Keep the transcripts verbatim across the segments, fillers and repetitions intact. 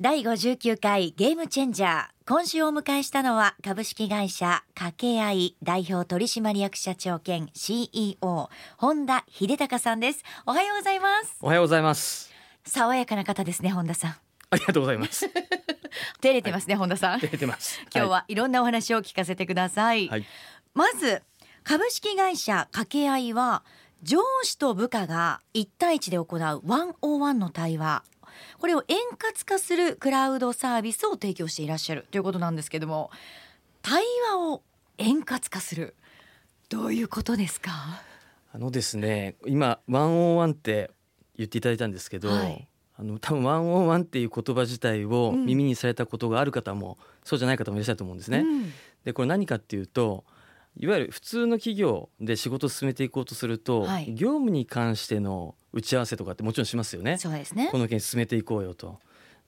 だいごじゅうきゅうかいゲームチェンジャー、今週お迎えしたのは株式会社掛け合い代表取締役社長兼 シーイーオー 本田英孝さんです。おはようございます。おはようございます。爽やかな方ですね、本田さん。ありがとうございます。照れてますね、はい、本田さん照れてます。今日はいろんなお話を聞かせてください、はい、まず株式会社掛け合いは上司と部下がいち対いちで行うワンオンワンの対話、これを円滑化するクラウドサービスを提供していらっしゃるということなんですけども、対話を円滑化する、どういうことですか？あのですね、今ワンオンワンって言っていただいたんですけど、はい、あの多分ワンオンワンっていう言葉自体を耳にされたことがある方も、うん、そうじゃない方もいらっしゃると思うんですね、うん、でこれ何かっていうと、いわゆる普通の企業で仕事を進めていこうとすると、はい、業務に関しての打ち合わせとかってもちろんしますよね。そうですね。この件進めていこうよと。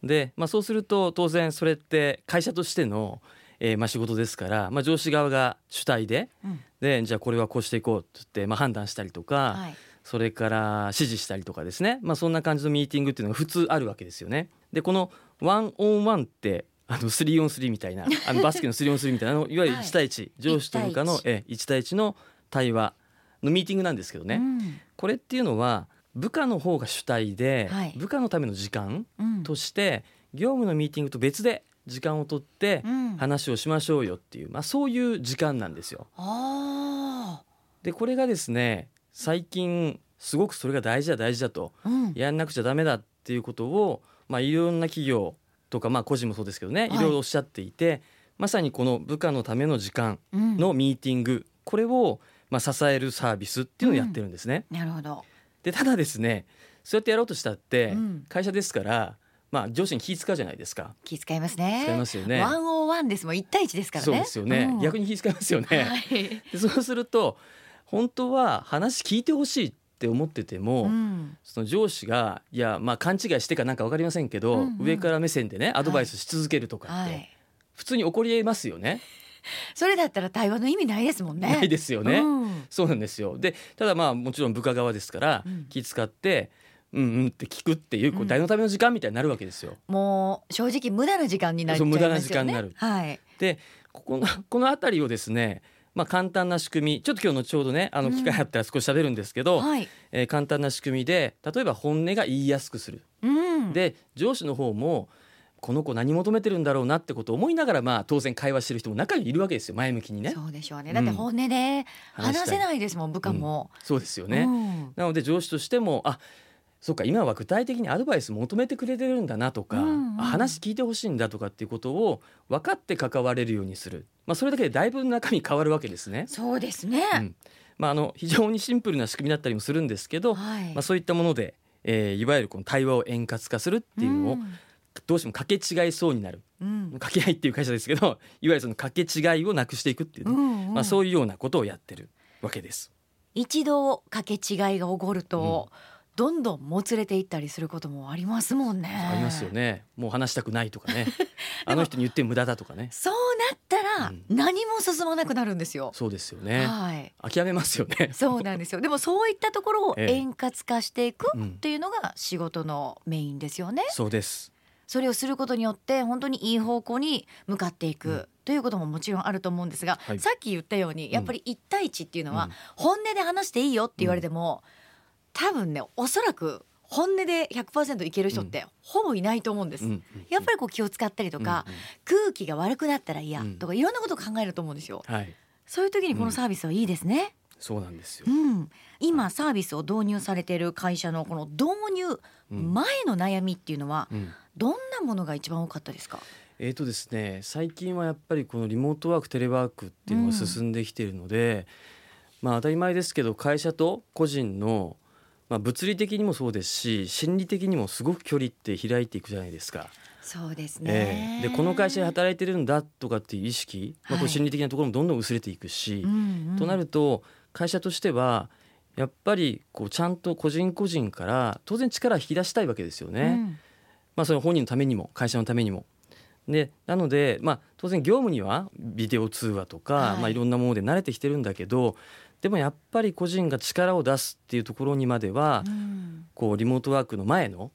で、まあ、そうすると当然それって会社としての、えーまあ、仕事ですから、まあ、上司側が主体で、うん、でじゃあこれはこうしていこうって言って、まあ、判断したりとか、はい、それから指示したりとかですね、まあ、そんな感じのミーティングっていうのが普通あるわけですよね。でこのワンオンワンってあのスリーオンスリーみたいな、あのバスケのスリーオンスリーみたいなのいわゆるいち対いち、はい、上司と部下のいち対いち、えいち対いちの対話のミーティングなんですけどね、うん、これっていうのは部下の方が主体で、はい、部下のための時間として、うん、業務のミーティングと別で時間を取って話をしましょうよっていう、まあ、そういう時間なんですよ。あー。でこれがですね、最近すごくそれが大事だ大事だと、うん、やんなくちゃダメだっていうことを、まあ、いろんな企業とか、まあ個人もそうですけどね、いろいろおっしゃっていて、はい、まさにこの部下のための時間のミーティング、うん、これをまあ支えるサービスっていうのをやってるんですね、うん、なるほど。でただですね、そうやってやろうとしたって会社ですから、まあ、上司に気使うじゃないですか。気使いますね。使いますよね。ワンオンワンですもん、いち対いちですからね。そうですよね、うん、逆に気使いますよね、はい、でそうすると本当は話聞いてほしいって思ってても、うん、その上司がいや、まあ、勘違いしてかなんか分かりませんけど、うんうん、上から目線でねアドバイスし続けるとかって、はい、普通に起こりえますよね。それだったら対話の意味ないですもんね。ないですよね、うん、そうなんですよ。でただまあもちろん部下側ですから、うん、気遣ってうんうんって聞くっていう、こう誰のための時間みたいになるわけですよ、うん、もう正直無駄な時間になっちゃいますよね。無駄な時間になる、はい、でここのこの辺りをですね、まあ、簡単な仕組み、ちょっと今日後ほどねあの機会あったら少し喋るんですけど、うんはいえー、簡単な仕組みで、例えば本音が言いやすくする、うん、で上司の方もこの子何求めてるんだろうなってことを思いながら、まあ当然会話してる人も中にいるわけですよ、前向きにね。そうでしょうね。だって本音で話せないですもん、うん、部下も、うん、そうですよね、うん、なので上司としてもあそうか今は具体的にアドバイス求めてくれてるんだなとか、うんうん、話聞いてほしいんだとかっていうことを分かって関われるようにする、まあ、それだけでだいぶ中身変わるわけですね。そうですね、うんまあ、あの非常にシンプルな仕組みだったりもするんですけど、はいまあ、そういったもので、えー、いわゆるこの対話を円滑化するっていうのを、うん、どうしても掛け違いそうになる、うん、掛け合いっていう会社ですけど、いわゆるその掛け違いをなくしていくっていう、ねうんうんまあ、そういうようなことをやってるわけです。一度掛け違いが起こると、うんどんどんもつれていったりすることもありますもんね。ありますよね。もう話したくないとかねあの人に言って無駄だとかね。そうなったら何も進まなくなるんですよ、うん、そうですよね、はい、諦めますよね。そうなんですよ。でもそういったところを円滑化していくっていうのが仕事のメインですよね、うん、そうです。それをすることによって本当にいい方向に向かっていく、うんということももちろんあると思うんですが、はい、さっき言ったようにやっぱりいち対いちっていうのは本音で話していいよって言われても、うん多分ねおそらく本音で ひゃくパーセント いける人ってほぼいないと思うんです、うん、やっぱりこう気を使ったりとか、うん、空気が悪くなったら嫌とか、うん、いろんなことを考えると思うんですよ、はい、そういう時にこのサービスはいいですね、うん、そうなんですよ、うん、今サービスを導入されている会社のこの導入前の悩みっていうのはどんなものが一番多かったですか？えーとですね、最近はやっぱりこのリモートワークテレワークっていうのが進んできているので、うんまあ、当たり前ですけど会社と個人のまあ、物理的にもそうですし心理的にもすごく距離って開いていくじゃないですか。そうですね、えー、でこの会社で働いてるんだとかっていう意識、はいまあ、こう心理的なところもどんどん薄れていくし、うんうん、となると会社としてはやっぱりこうちゃんと個人個人から当然力を引き出したいわけですよね、うんまあ、それ本人のためにも会社のためにもでなので、まあ、当然業務にはビデオ通話とか、はいまあ、いろんなもので慣れてきてるんだけどでもやっぱり個人が力を出すっていうところにまでは、うん、こうリモートワークの前の、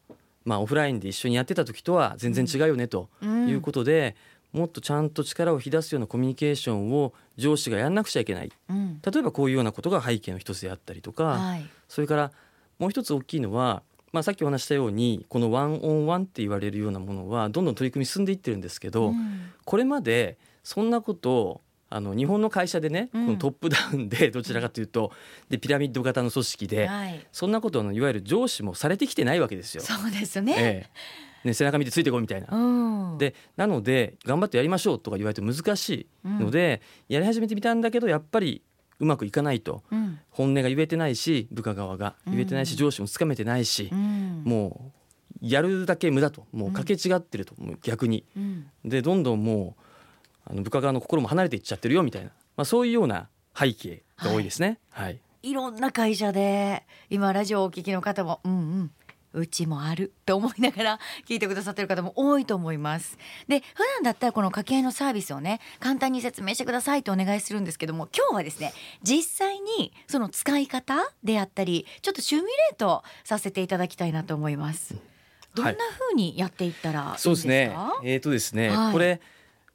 まあ、オフラインで一緒にやってた時とは全然違うよねということで、うん、もっとちゃんと力を引き出すようなコミュニケーションを上司がやんなくちゃいけない、うん、例えばこういうようなことが背景の一つであったりとか、はい、それからもう一つ大きいのは、まあ、さっきお話したようにこのワンオンワンって言われるようなものはどんどん取り組み進んでいってるんですけど、うん、これまでそんなことをあの日本の会社でね、うん、このトップダウンでどちらかというとでピラミッド型の組織で、はい、そんなことをいわゆる上司もされてきてないわけですよ。そうですね、ええ、ね、背中見てついてこいみたいな、うん、でなので頑張ってやりましょうとか言われて難しいので、うん、やり始めてみたんだけどやっぱりうまくいかないと、うん、本音が言えてないし部下側が言えてないし、うん、上司もつかめてないし、うん、もうやるだけ無駄と、もうかけ違ってると、うん、逆に、うん、でどんどんもうあの部下側の心も離れていっちゃってるよみたいな、まあ、そういうような背景が多いですね、はいはい、いろんな会社で今ラジオをお聞きの方も、うんうん、うちもあると思いながら聞いてくださってる方も多いと思います。で普段だったらこの掛け合いのサービスをね簡単に説明してくださいとお願いするんですけども、今日はですね実際にその使い方であったりちょっとシミュレートさせていただきたいなと思います、はい、どんな風にやっていったらいいんですか。そうですね、えーとですね、はい、これ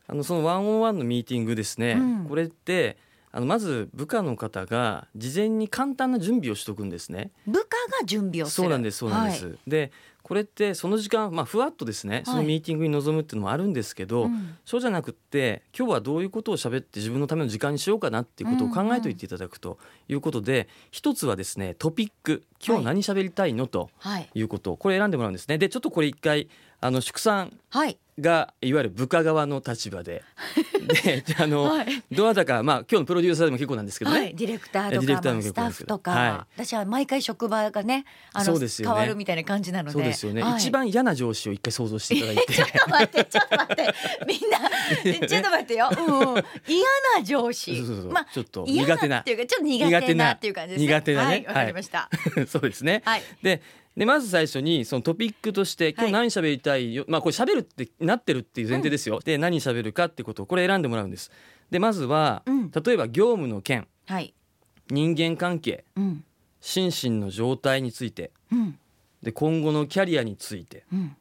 あのそのワンオンワンのミーティングですね、うん、これってあのまず部下の方が事前に簡単な準備をしとくんですね。部下が準備をする。そうなんです、そうなんです、はい、でこれってその時間、まあ、ふわっとですねそのミーティングに臨むっていうのもあるんですけど、はい、そうじゃなくって今日はどういうことを喋って自分のための時間にしようかなっていうことを考えておいていただくということで、うんうん、一つはですねトピック、今日何喋りたいの、はい、ということをこれ選んでもらうんですね。でちょっとこれ一回あの祝さん、はいがいわゆる部下側の立場でであの、はい、どなたか、まあ、今日のプロデューサーでも結構なんですけどね、はい、ディレクターとかースタッフとか、はい、私は毎回職場がねあの、ね、変わるみたいな感じなので、そうですよね、はい、一番嫌な上司を一回想像していただいてちょっと待ってちょっと待ってみんなちょっと待ってよ、うんうん、嫌な上司、そうそうそう、まあ、ちょっと苦手な、ちょっと苦手なっていう感じですね。苦手なね、はい、わかりました、はい、そうですね、はい、ででまず最初にそのトピックとして今日何喋りたいよ、はい、まあこれ喋るってなってるっていう前提ですよ、うん、で何喋るかってことをこれ選んでもらうんです。でまずは、うん、例えば業務の件、はい、人間関係、うん、心身の状態について、うん、で今後のキャリアについて、うん、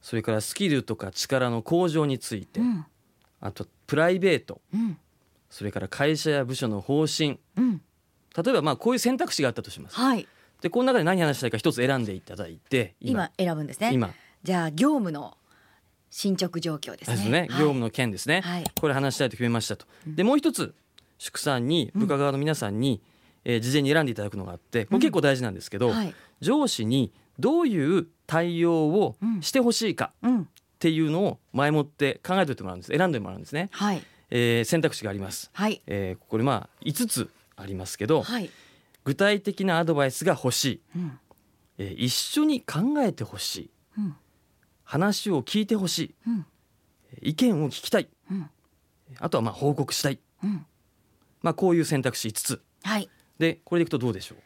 それからスキルとか力の向上について、うん、あとプライベート、うん、それから会社や部署の方針、うん、例えばまあこういう選択肢があったとします、はい、でこの中で何話したいか一つ選んでいただいて、 今, 今選ぶんですね。今じゃあ業務の進捗状況です ね, ですね、はい、業務の件ですね、はい、これ話したいと決めましたと、うん、でもう一つ祝さんに部下側の皆さんに、うんえー、事前に選んでいただくのがあって、これ結構大事なんですけど、うんはい、上司にどういう対応をしてほしいかっていうのを前もって考えておいてもらうんです。選んでもらうんですね、はいえー、選択肢があります、はいえー、これまあいつつありますけど、はい、具体的なアドバイスが欲しい、うんえー、一緒に考えてほしい、うん、話を聞いてほしい、うん、意見を聞きたい、うん、あとはまあ報告したい、うんまあ、こういう選択肢いつつ、はい、でこれでいくとどうでしょう。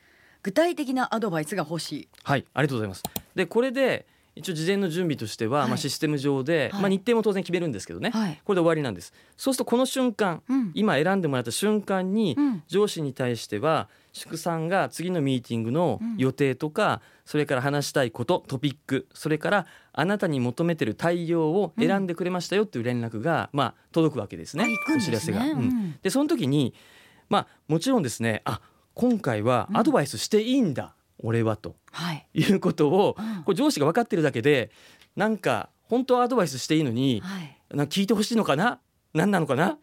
具体的なアドバイスが欲しい、はい、ありがとうございます。でこれで一応事前の準備としては、はいまあ、システム上で、はいまあ、日程も当然決めるんですけどね、はい、これで終わりなんです。そうするとこの瞬間、うん、今選んでもらった瞬間に、うん、上司に対しては祝さんが次のミーティングの予定とか、うん、それから話したいことトピック、それからあなたに求めてる対応を選んでくれましたよっていう連絡が、うんまあ、届くわけですね。お知らせが、うん、でその時に、まあ、もちろんですねあ今回はアドバイスしていいんだ、うん俺はと、はい、いうことをこれ上司が分かってるだけでなんか本当はアドバイスしていいのに、はい、なんか聞いてほしいのかな何なのかな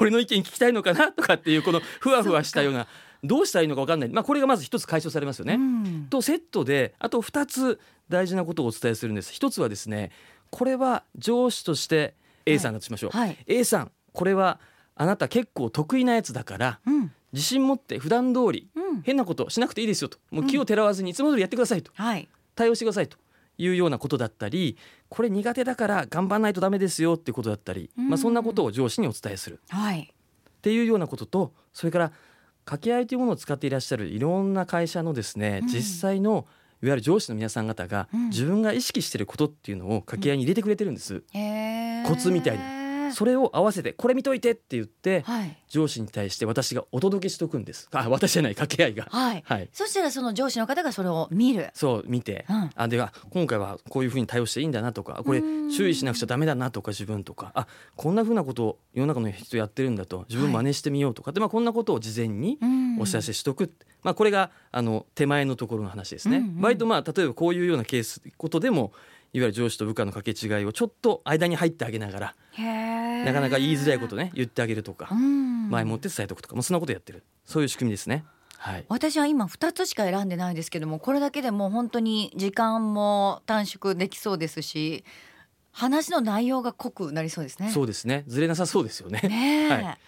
俺の意見聞きたいのかなとかっていうこのふわふわしたようなどうしたらいいのか分かんない、まあ、これがまず一つ解消されますよね、うん、とセットであとふたつ大事なことをお伝えするんです。一つはですねこれは上司として A さんだとしましょう、はいはい、A さんこれはあなた結構得意なやつだから、うん自信持って普段通り変なことしなくていいですよと、もう気をてらわずにいつも通りやってくださいと、うんはい、対応してくださいというようなことだったり、これ苦手だから頑張らないとダメですよっていうことだったり、うんまあ、そんなことを上司にお伝えする、はい、っていうようなことと、それから掛け合いというものを使っていらっしゃるいろんな会社のですね、うん、実際のいわゆる上司の皆さん方が自分が意識していることっていうのを掛け合いに入れてくれてるんです、うん、コツみたいなね、それを合わせてこれ見といてって言って、はい、上司に対して私がお届けしとくんです。あ、私じゃない、掛け合いが、はいはい、そしたらその上司の方がそれを見る、そう見て、うん、あでは今回はこういう風に対応していいんだなとか、これ注意しなくちゃダメだなとか、自分とか、あこんな風なことを世の中の人やってるんだと自分真似してみようとか、はい、でまあ、こんなことを事前にお知らせしとく、まあ、これがあの手前のところの話ですね、うんうん、割とまあ例えばこういうようなケースことでもいわゆる上司と部下の掛け違いをちょっと間に入ってあげながら、へなかなか言いづらいことね言ってあげるとか、うん、前もって伝えておくとか、もうそんなことやってる、そういう仕組みですね。はい、私は今ふたつしか選んでないですけども、これだけでもう本当に時間も短縮できそうですし、話の内容が濃くなりそうですね。そうですね、ずれなさそうですよね。ねえ、はい、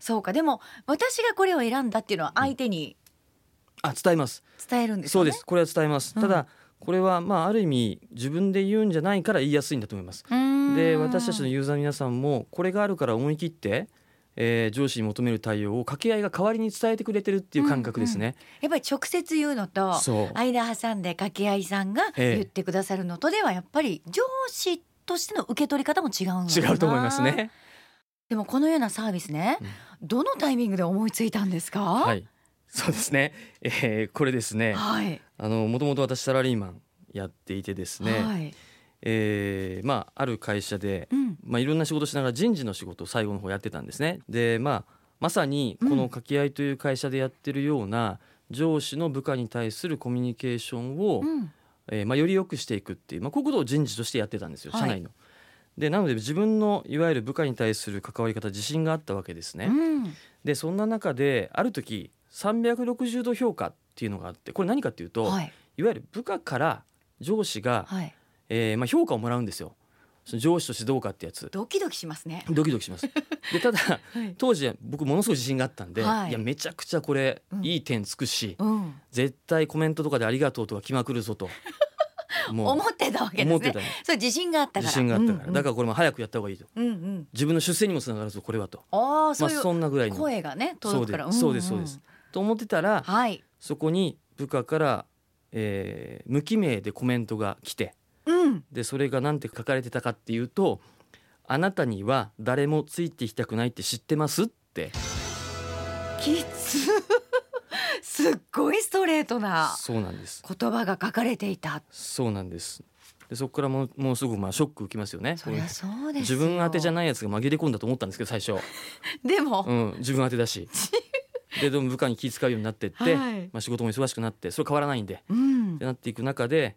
そうか。でも私がこれを選んだっていうのは相手に、うん、あ伝えます、伝えるんですよね。そうです、これは伝えます、うん、ただこれはまあある意味自分で言うんじゃないから言いやすいんだと思います。で、私たちのユーザーの皆さんもこれがあるから思い切って、えー、上司に求める対応を掛け合いが代わりに伝えてくれてるっていう感覚ですね、うんうん、やっぱり直接言うのと間挟んで掛け合いさんが言ってくださるのとではやっぱり上司としての受け取り方も違うんだな。違うと思いますね。でもこのようなサービスね、うん、どのタイミングで思いついたんですか？はい、そうですね、えー、これですね、はい、あのもともと私サラリーマンやっていてですね、はい、えーまあ、ある会社で、うん、まあ、いろんな仕事しながら人事の仕事を最後の方やってたんですね。で、まあ、まさにこの掛け合いという会社でやってるような上司の部下に対するコミュニケーションを、うん、えーまあ、より良くしていくっていう、まあ、こういうことを人事としてやってたんですよ、社内の、はい、でなので自分のいわゆる部下に対する関わり方自信があったわけですね、うん、でそんな中である時さんびゃくろくじゅうど評価っていうのがあって、これ何かっていうと、はい、いわゆる部下から上司が、はい、えーまあ、評価をもらうんですよ。その上司としてどうかってやつ、ドキドキしますね。ドキドキしますでただ、はい、当時僕ものすごい自信があったんで、はい、いやめちゃくちゃこれ、うん、いい点つくし、うん、絶対コメントとかでありがとうとか来まくるぞともう思ってたわけですね。それ自信があったから、自信があったから、うんうん、だからこれも早くやった方がいいと、うんうん、自分の出世にもつながるぞこれはと、あそういう、まあ、そんなぐらいの声がね届くから、そうですそうですと思ってたら、はい、そこに部下から、えー、無記名でコメントが来て、うん、でそれがなんて書かれてたかっていうと、あなたには誰もついていきたくないって知ってますって。きつすっごいストレートな言葉が書かれていた。そうなんです。でそこからも う, もうすごくまあショック受けますよね。そりゃそうですよ。自分宛てじゃないやつが紛れ込んだと思ったんですけど最初でも、うん、自分宛てだしででも部下に気遣うようになってって、はい、まあ、仕事も忙しくなってそれ変わらないんで、うん、ってなっていく中で、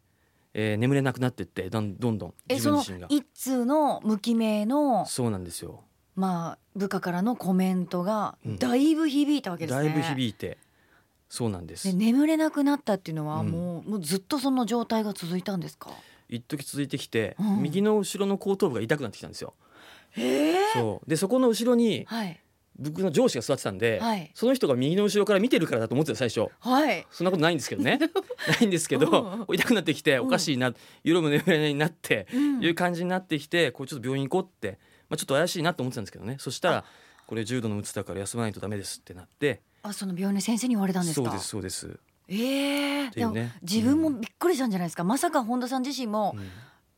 えー、眠れなくなってってどんどん自分自身が、えその一通の無記名の、そうなんですよ、まあ、部下からのコメントがだいぶ響いたわけですね、うん、だいぶ響いて、そうなんです。で眠れなくなったっていうのはもう、うん、もうずっとその状態が続いたんですか？一時続いてきて、うん、右の後ろの後頭部が痛くなってきたんですよ。へえ。そうでそこの後ろに、はい、僕の上司が座ってたんで、はい、その人が右の後ろから見てるからだと思ってた最初、はい、そんなことないんですけどねないんですけど、うん、痛くなってきておかしいな、夜も眠れないになって、うん、いう感じになってきて、こうちょっと病院行こうって、まあ、ちょっと怪しいなと思ってたんですけどね。そしたらこれ重度のうつだから休まないとダメですってなって、あその病院の先生に言われたんですか？そうですそうです。えー、っていうね、でも自分もびっくりしたんじゃないですか、うん、まさか本田さん自身も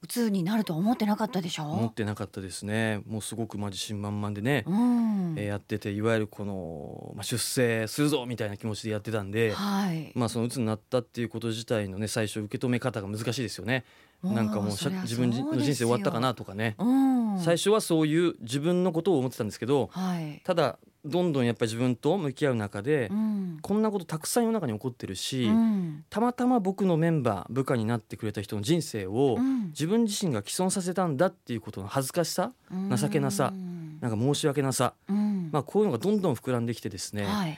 うつになるとは思ってなかったでしょ？思ってなかったですね。もうすごくまあ自信満々でね、うんえー、やってて、いわゆるこの、まあ、出世するぞみたいな気持ちでやってたんで、はいまあ、そのうつになったっていうこと自体のね最初受け止め方が難しいですよね。なんかもう自分の人生終わったかなとかね、うん、最初はそういう自分のことを思ってたんですけど、はい、ただどんどんやっぱり自分と向き合う中で、うん、こんなことたくさん世の中に起こってるし、うん、たまたま僕のメンバー部下になってくれた人の人生を、うん、自分自身が毀損させたんだっていうことの恥ずかしさ、うん、情けなさ、なんか申し訳なさ、うんまあ、こういうのがどんどん膨らんできてですね、はい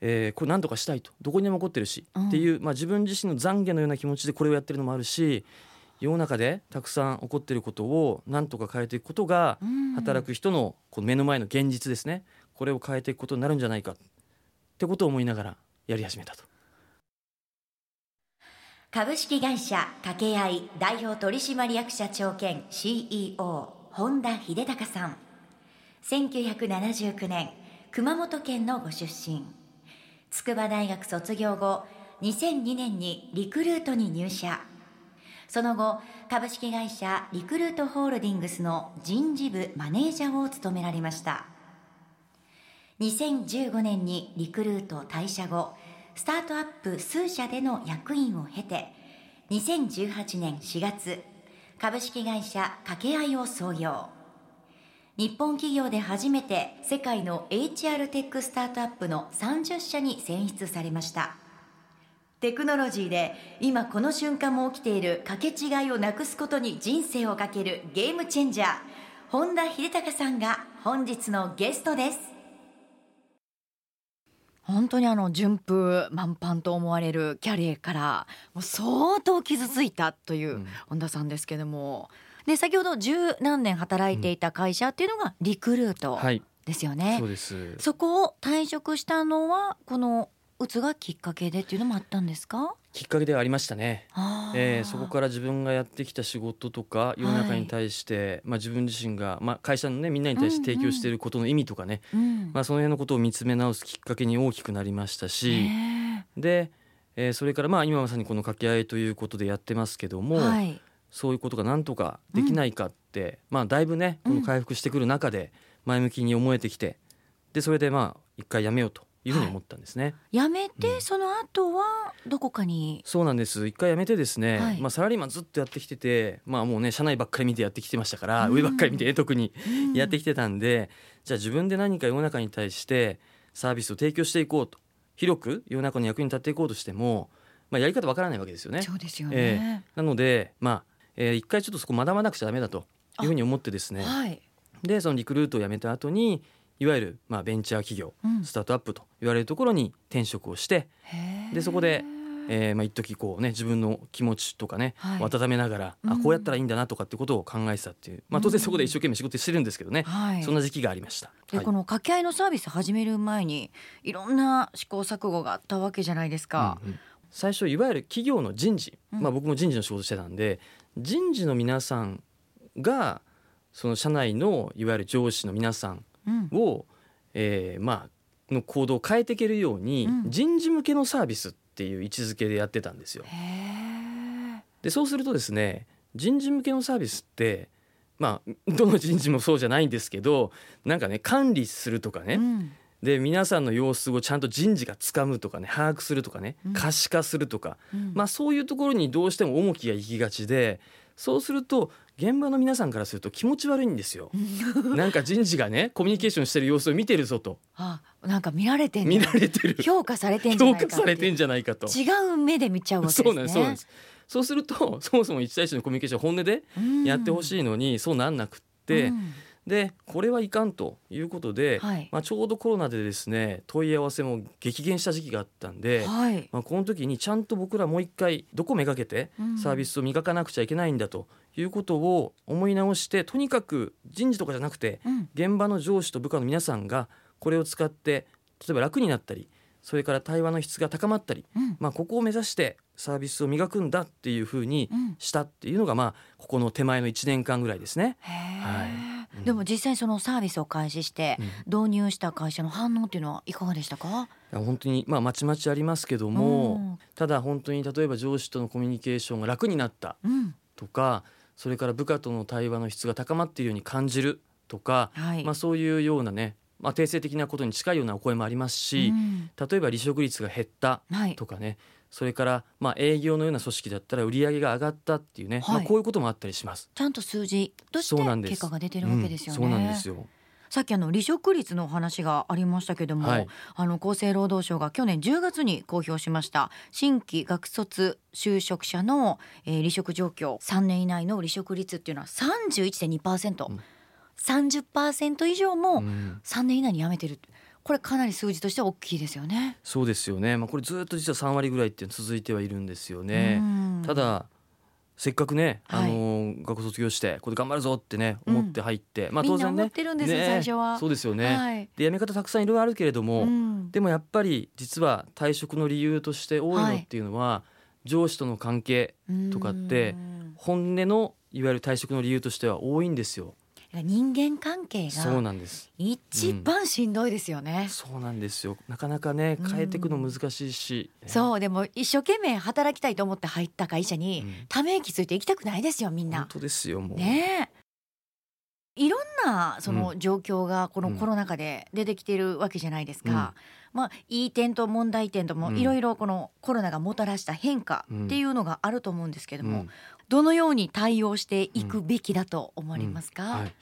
えー、これ何とかしたいと、どこにでも起こってるし、うん、っていう、まあ、自分自身の懺悔のような気持ちでこれをやってるのもあるし、世の中でたくさん起こっていることを何とか変えていくことが、うん、働く人のこの目の前の現実ですね、これを変えていくことになるんじゃないかってことを思いながらやり始めたと。株式会社かけあい代表取締役社長兼 シーイーオー 本田英孝さん、せんきゅうひゃくななじゅうきゅうねん熊本県のご出身。筑波大学卒業後にせんにねんにリクルートに入社。その後、株式会社リクルートホールディングスの人事部マネージャーを務められました。にせんじゅうごねんにリクルート退社後、スタートアップ数社での役員を経て、にせんじゅうはちねんしがつ、株式会社かけあいを創業。日本企業で初めて世界の エイチアール テックスタートアップのさんじゅっしゃに選出されました。テクノロジーで今この瞬間も起きているかけ違いをなくすことに人生をかけるゲームチェンジャー、本田英孝さんが本日のゲストです。本当にあの順風満帆と思われるキャリアからもう相当傷ついたという本田さんですけども、で先ほど十何年働いていた会社っていうのがリクルートですよね、うんはい、そうです。そこを退職したのはこのうつがきっかけでっていうのもあったんですか？きっかけではありましたね、えー、そこから自分がやってきた仕事とか世の中に対して、はいまあ、自分自身が、まあ、会社の、ね、みんなに対して提供していることの意味とかね、うんうんまあ、その辺のことを見つめ直すきっかけに大きくなりましたし、で、えー、それからまあ今まさにこの掛け合いということでやってますけども、はい、そういうことがなんとかできないかって、うんまあ、だいぶねこの回復してくる中で前向きに思えてきて、でそれでまあ一回やめようというふうに思ったんですね、はい、やめて、うん、その後はどこかにそうなんです。一回やめてですね、はいまあ、サラリーマンずっとやってきてて、まあ、もうね社内ばっかり見てやってきてましたから、うん、上ばっかり見て特にやってきてたんで、うん、じゃあ自分で何か世の中に対してサービスを提供していこうと広く世の中の役に立っていこうとしても、まあ、やり方わからないわけですよね。そうですよね、えー、なので、まあえー、一回ちょっとそこ学ばなくちゃダメだというふうに思ってですね、はい、でそのリクルートをやめた後にいわゆるまあベンチャー企業、うん、スタートアップと言われるところに転職をして、でそこで、えーまあ、一時こうね自分の気持ちとかね、はい、温めながら、うん、あこうやったらいいんだなとかってことを考えてたっていう、まあ、当然そこで一生懸命仕事してるんですけどね、うん、そんな時期がありました、はい、でこの掛け合いのサービス始める前にいろんな試行錯誤があったわけじゃないですか、うんうん、最初いわゆる企業の人事、まあ、僕も人事の仕事してたんで、うん、人事の皆さんがその社内のいわゆる上司の皆さんを、えーまあの行動を変えていけるように、うん、人事向けのサービスっていう位置づけでやってたんですよ。へー。でそうするとですね、人事向けのサービスって、まあ、どの人事もそうじゃないんですけど、なんかね管理するとかね、うん、で皆さんの様子をちゃんと人事がつかむとかね、把握するとかね、可視化するとか、うんまあ、そういうところにどうしても重きが行きがちで、そうすると現場の皆さんからすると気持ち悪いんですよ。なんか人事がねコミュニケーションしてる様子を見てるぞと、あなんか見られてんじゃない、見られてる、評価されてんじゃないか、評価されてんじゃないかと違う目で見ちゃうわけですね。そうなんです、そうなんです。そうするとそもそもいち対いちのコミュニケーション本音でやってほしいのにそうなんなくって、うん、でこれはいかんということで、はいまあ、ちょうどコロナでですね問い合わせも激減した時期があったんで、はいまあ、この時にちゃんと僕らもう一回どこめがけてサービスを磨かなくちゃいけないんだと、うんいうことを思い直して、とにかく人事とかじゃなくて、うん、現場の上司と部下の皆さんがこれを使って例えば楽になったり、それから対話の質が高まったり、うんまあ、ここを目指してサービスを磨くんだっていうふうにしたっていうのが、まあ、ここの手前のいちねんかんぐらいですね、はいうん、でも実際そのサービスを開始して導入した会社の反応っていうのはいかがでしたか？うん、本当に、まあ、まちまちありますけども、ただ本当に例えば上司とのコミュニケーションが楽になったとか、うんそれから部下との対話の質が高まっているように感じるとか、はいまあ、そういうようなね、まあ、定性的なことに近いようなお声もありますし、うん、例えば離職率が減ったとかね、はい、それからまあ営業のような組織だったら売り上げが上がったっていうね、はいまあ、こういうこともあったりします。ちゃんと数字として結果が出てるわけですよね。そうなんです、うん、そうなんですよ。さっきあの離職率の話がありましたけども、はい、あの厚生労働省が去年じゅうがつに公表しました新規学卒就職者の、えー、離職状況、さんねん以内の離職率っていうのは さんじゅういってんにパーセント、うん、さんじゅっパーセント 以上もさんねん以内に辞めてる、これかなり数字としては大きいですよね。そうですよね、まあ、これずっと実はさんわりぐらいって続いてはいるんですよね。ただせっかくね、あのーはい、学校卒業してこれ頑張るぞってね思って入って、うんまあ当然ね、みんな思ってるんですよ、ね、最初は。そうですよね、はい、で辞め方たくさんいろいろあるけれども、うん、でもやっぱり実は退職の理由として多いのっていうのは、はい、上司との関係とかって本音のいわゆる退職の理由としては多いんですよ。人間関係が一番しんどいですよね。そうなんですよ、なかなかね変えていくの難しいし、うん、そうでも一生懸命働きたいと思って入った会社に、うん、ため息ついて行きたくないですよみんな。本当ですよもう、ね、いろんなその状況がこのコロナ禍で出てきているわけじゃないですか、うんうん、まあ、いい点と問題点ともいろいろこのコロナがもたらした変化っていうのがあると思うんですけども、うんうん、どのように対応していくべきだと思われますか？うんうん、はい、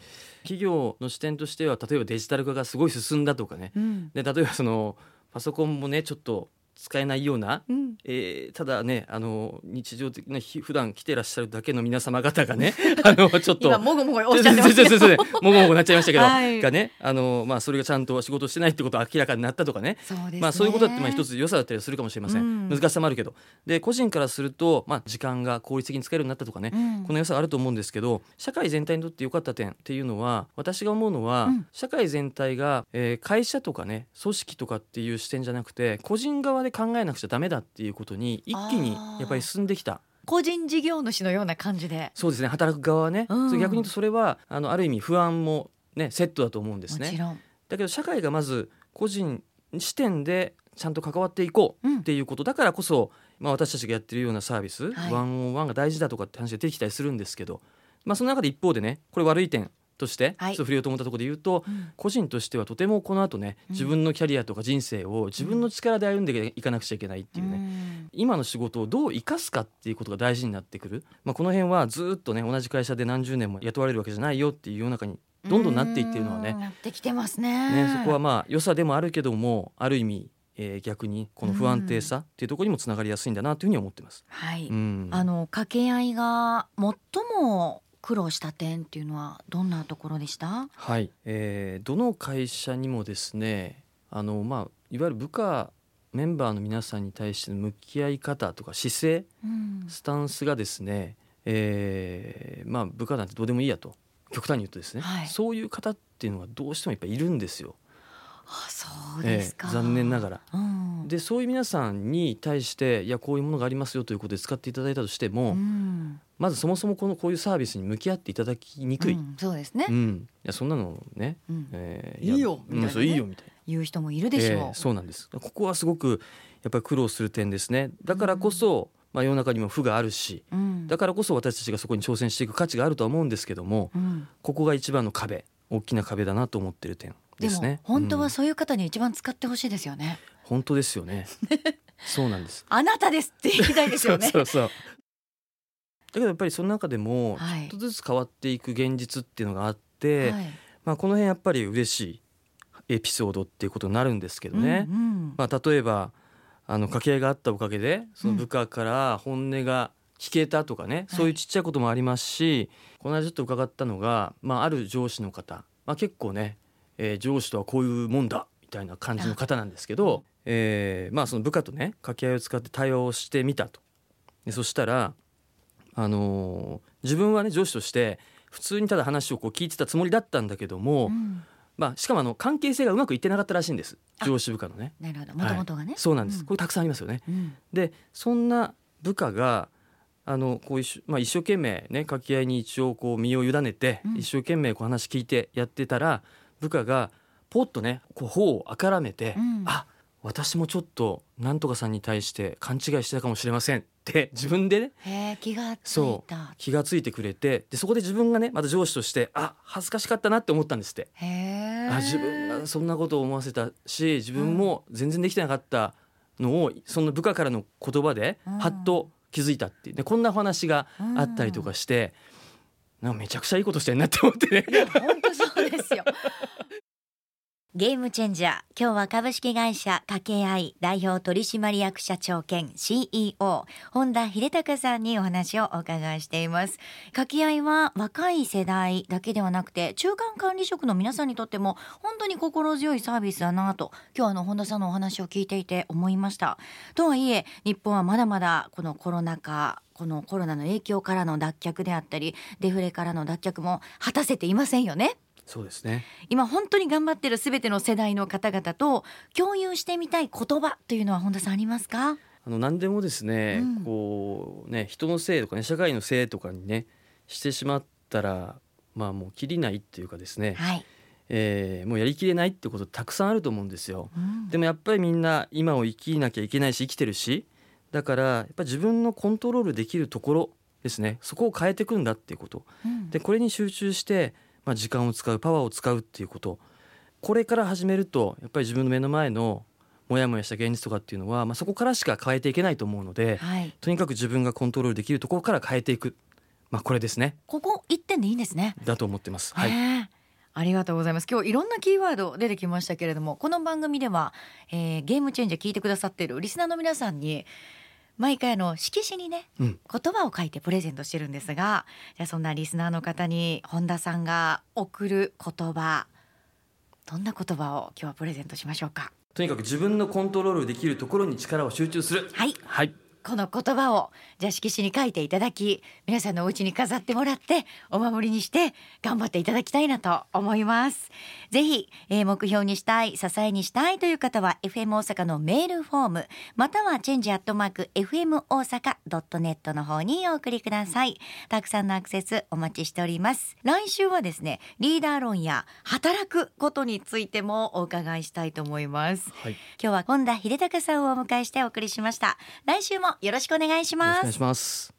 企業の視点としては例えばデジタル化がすごい進んだとかね、うん、で例えばそのパソコンもねちょっと使えないような、うん、えー、ただねあの日常的な普段来てらっしゃるだけの皆様方がねあのちょっと今もごもごおっしゃってましたけどもごもごなっちゃいましたけど、はい、がねあの、まあ、それがちゃんと仕事してないってことが明らかになったとかね、 そうですね、まあ、そういうことだってまあ一つ良さだったりするかもしれません、うん、難しさもあるけどで個人からすると、まあ、時間が効率的に使えるようになったとかね、うん、この良さがあると思うんですけど社会全体にとって良かった点っていうのは私が思うのは、うん、社会全体が、えー、会社とかね組織とかっていう視点じゃなくて個人側でで考えなくちゃダメだっていうことに一気にやっぱり進んできた。個人事業主のような感じで。そうですね、働く側はね、うん、逆に言うとそれは あの、ある意味不安も、ね、セットだと思うんですね。もちろん。だけど社会がまず個人視点でちゃんと関わっていこうっていうことだからこそ、うん、まあ、私たちがやってるようなサービス、はい、ワンオンワンが大事だとかって話が出てきたりするんですけど、まあ、その中で一方でねこれ悪い点として、はい、ちょっと触れようと思ったところで言うと、うん、個人としてはとてもこの後ね自分のキャリアとか人生を自分の力で歩んでいかなくちゃいけないっていうね、うん、今の仕事をどう生かすかっていうことが大事になってくる、まあ、この辺はずっとね同じ会社で何十年も雇われるわけじゃないよっていう世の中にどんどんなっていってるのはね、うん、なってきてます ね, ねそこはまあ良さでもあるけどもある意味えー、逆にこの不安定さっていうところにもつながりやすいんだなというふうに思ってます、はい、うん、あの掛け合いが最も苦労した点っていうのはどんなところでした？はい、えー、どの会社にもですねあの、まあ、いわゆる部下メンバーの皆さんに対しての向き合い方とか姿勢、うん、スタンスがですね、えーまあ、部下なんてどうでもいいやと極端に言うとですね、はい、そういう方っていうのがどうしてもやっぱりいるんですよ。あ、そうですか、えー、残念ながら、うん、でそういう皆さんに対していやこういうものがありますよということで使っていただいたとしても、うん、まずそもそもこのこういうサービスに向き合っていただきにくい、うん、そうですね、うん、いやそんなのね、うん、えー、いやいいよみたいな、ね、うん、そういいよみたいな言う人もいるでしょう、えー、そうなんです。ここはすごくやっぱり苦労する点ですね。だからこそ、うん、まあ、世の中にも負があるし、うん、だからこそ私たちがそこに挑戦していく価値があるとは思うんですけども、うん、ここが一番の壁、大きな壁だなと思っている点ですね。でも本当はそういう方に一番使ってほしいですよね、うん、本当ですよねそうなんです、あなたですって言いたいですよねそうそうそう。だけどやっぱりその中でもちょっとずつ変わっていく現実っていうのがあって、はい、まあ、この辺やっぱり嬉しいエピソードっていうことになるんですけどね、うんうん、まあ、例えばあの掛け合いがあったおかげでその部下から本音が聞けたとかね、うん、そういうちっちゃいこともありますし、はい、この間ちょっと伺ったのが、まあ、ある上司の方、まあ、結構ねえー、上司とはこういうもんだみたいな感じの方なんですけど、えーまあ、その部下とね掛け合いを使って対話をしてみたと。でそしたら、あのー、自分はね上司として普通にただ話をこう聞いてたつもりだったんだけども、うん、まあ、しかもあの関係性がうまくいってなかったらしいんです、上司部下のね。なるほど、元々がね、はい、そうなんです、うん、これたくさんありますよね、うん、でそんな部下があのこう一、まあ、一生懸命ね掛け合いに一応こう身を委ねて、うん、一生懸命こう話聞いてやってたら部下がポッとねこう頬をあからめて、うん、あ、私もちょっとなんとかさんに対して勘違いしてたかもしれませんって自分でね、へ、気がついた、そう気がついてくれて、でそこで自分がねまた上司としてあ、恥ずかしかったなって思ったんですって。へ、あ、自分がそんなことを思わせたし自分も全然できてなかったのを、うん、その部下からの言葉ではっと気づいたっていう、でこんなお話があったりとかして、うん、なんかめちゃくちゃいいことしてるなって思ってね。いや本当そうですよゲームチェンジャー、今日は株式会社掛け合い代表取締役社長兼 シーイーオー 本田英孝さんにお話をお伺いしています。掛け合いは若い世代だけではなくて中間管理職の皆さんにとっても本当に心強いサービスだなと今日あの本田さんのお話を聞いていて思いました。とはいえ日本はまだまだこのコロナ禍、このコロナの影響からの脱却であったりデフレからの脱却も果たせていませんよね。そうですね、今本当に頑張ってるすべての世代の方々と共有してみたい言葉というのは本田さんありますか？あの何でもですね、うん、こうね人のせいとかね社会のせいとかにねしてしまったらまあ、もう切りないっていうかですね、はい、えー、もうやりきれないってことたくさんあると思うんですよ、うん、でもやっぱりみんな今を生きなきゃいけないし生きてるし、だからやっぱ自分のコントロールできるところですね、そこを変えていくんだっていうこと、うん、でこれに集中して、まあ、時間を使うパワーを使うっていうこと、これから始めるとやっぱり自分の目の前のもやもやした現実とかっていうのは、まあ、そこからしか変えていけないと思うので、はい、とにかく自分がコントロールできるところから変えていく、まあ、これですね。ここいってんでいいんですね。だと思ってます、はい、ありがとうございます。今日いろんなキーワード出てきましたけれども、この番組では、えー、ゲームチェンジャー聞いてくださっているリスナーの皆さんに毎回の色紙にね、うん、言葉を書いてプレゼントしてるんですが、じゃあそんなリスナーの方に本田さんが送る言葉、どんな言葉を今日はプレゼントしましょうか。とにかく自分のコントロールできるところに力を集中する、はい、はい、この言葉をじゃあ色紙に書いていただき、皆さんのお家に飾ってもらってお守りにして頑張っていただきたいなと思います。ぜひ、えー、目標にしたい、支えにしたいという方は エフエム 大阪のメールフォーム、またはチェンジアットマーク エフエム 大阪 .net の方にお送りください。たくさんのアクセスお待ちしております。来週はですね、リーダー論や働くことについてもお伺いしたいと思います。はい、今日は本田英孝さんをお迎えしてお送りしました。来週もよろしくお願いします。よろしくお願いします。